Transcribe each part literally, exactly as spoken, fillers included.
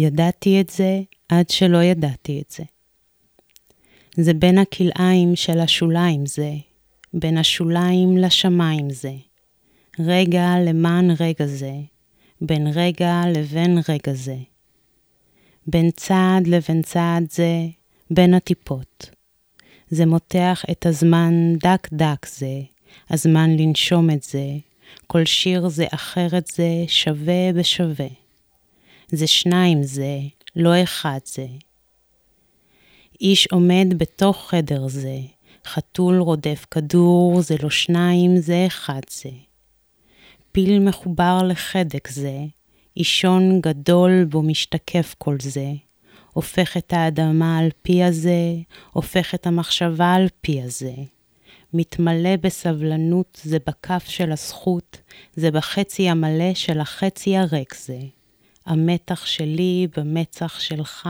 ידעתי את זה עד שלא ידעתי את זה. זה בין הכלאיים של השוליים זה, בין השוליים לשמיים זה. רגע למען רגע זה, בין רגע לבין רגע זה. בין צעד לבין צעד זה, בין הטיפות. זה מותח את הזמן דק דק זה, הזמן לנשום את זה, כל שיר זה אחרת זה, שווה בשווה. זה שניים זה, לא אחד זה. איש עומד בתוך חדר זה, חתול רודף כדור, זה לא שניים זה, אחד זה. פיל מחובר לחדק זה, אישון גדול בו משתקף כל זה, הופך את האדמה על פי הזה, הופך את המחשבה על פי הזה. מתמלא בסבלנות, זה בכף של הזכות, זה בחצי המלא של החצי הריק זה. המתח שלי במצח שלך,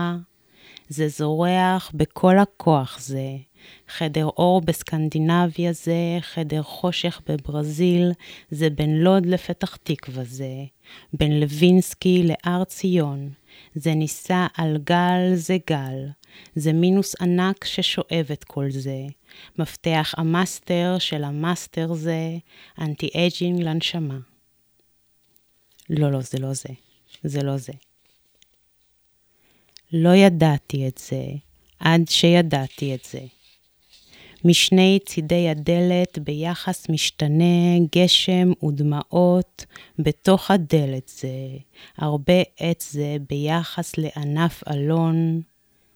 זה זורח בכל הכוח זה. חדר אור בסקנדינביה זה, חדר חושך בברזיל, זה בין לוד לפתח תקווה זה, בין לוינסקי לאר ציון, זה ניסה על גל זה גל, זה מינוס ענק ששואב את כל זה, מפתח המאסטר של המאסטר זה, אנטי אג'ינג לנשמה. לא, לא, זה לא זה, זה לא זה. לא ידעתי את זה, עד שידעתי את זה. משני צידי הדלת ביחס משתנה, גשם ודמעות בתוך הדלת זה, הרבה עץ זה ביחס לענף אלון,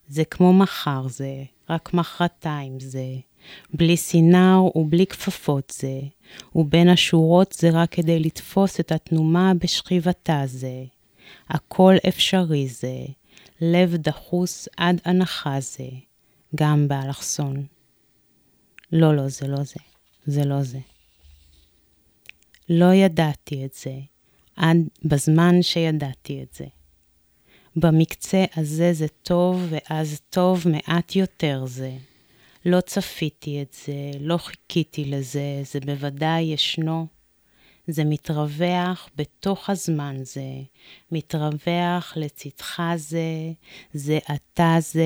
זה כמו מחר זה, רק מחרתיים זה, בלי סינר ובלי כפפות זה, ובין השורות זה רק כדי לתפוס את התנומה בשכיבתה זה, הכל אפשרי זה, לב דחוס עד הנחה זה, גם באלכסון. לא, לא, זה לא זה, זה לא זה. לא ידעתי את זה, עד בזמן שידעתי את זה. במקצה הזה זה טוב, ואז טוב מעט יותר זה. לא צפיתי את זה, לא חיכיתי לזה, זה בוודאי ישנו. זה מתרווח בתוך הזמן זה, מתרווח לצדך זה, זה אתה זה,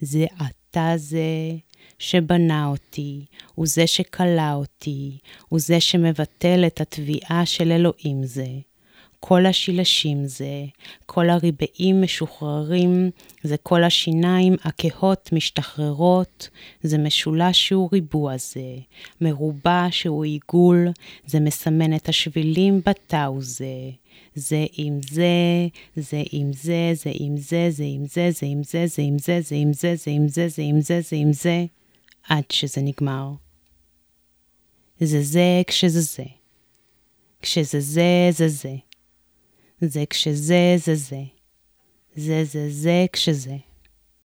זה אתה זה, שבנה אותי, הוא זה שקלה אותי, הוא זה שמבטל את התביעה של אלוהים זה. כל השילשים זה, כל הריבעים משוחררים, זה כל השיניים הכהות משתחררות, זה משולש שהוא ריבוע זה, מרובע שהוא עיגול, זה מסמן את השבילים בתאו זה, זה עם זה, זה עם זה, זה עם זה, זה עם זה, זה עם זה, זה עם זה, זה עם זה, זה עם זה, זה עם זה, זה עם זה, עד שזה נגמר. זה זה כשזה זה, כשזה זה זה זה. זה כשזה זה זה, זה זה זה כשזה.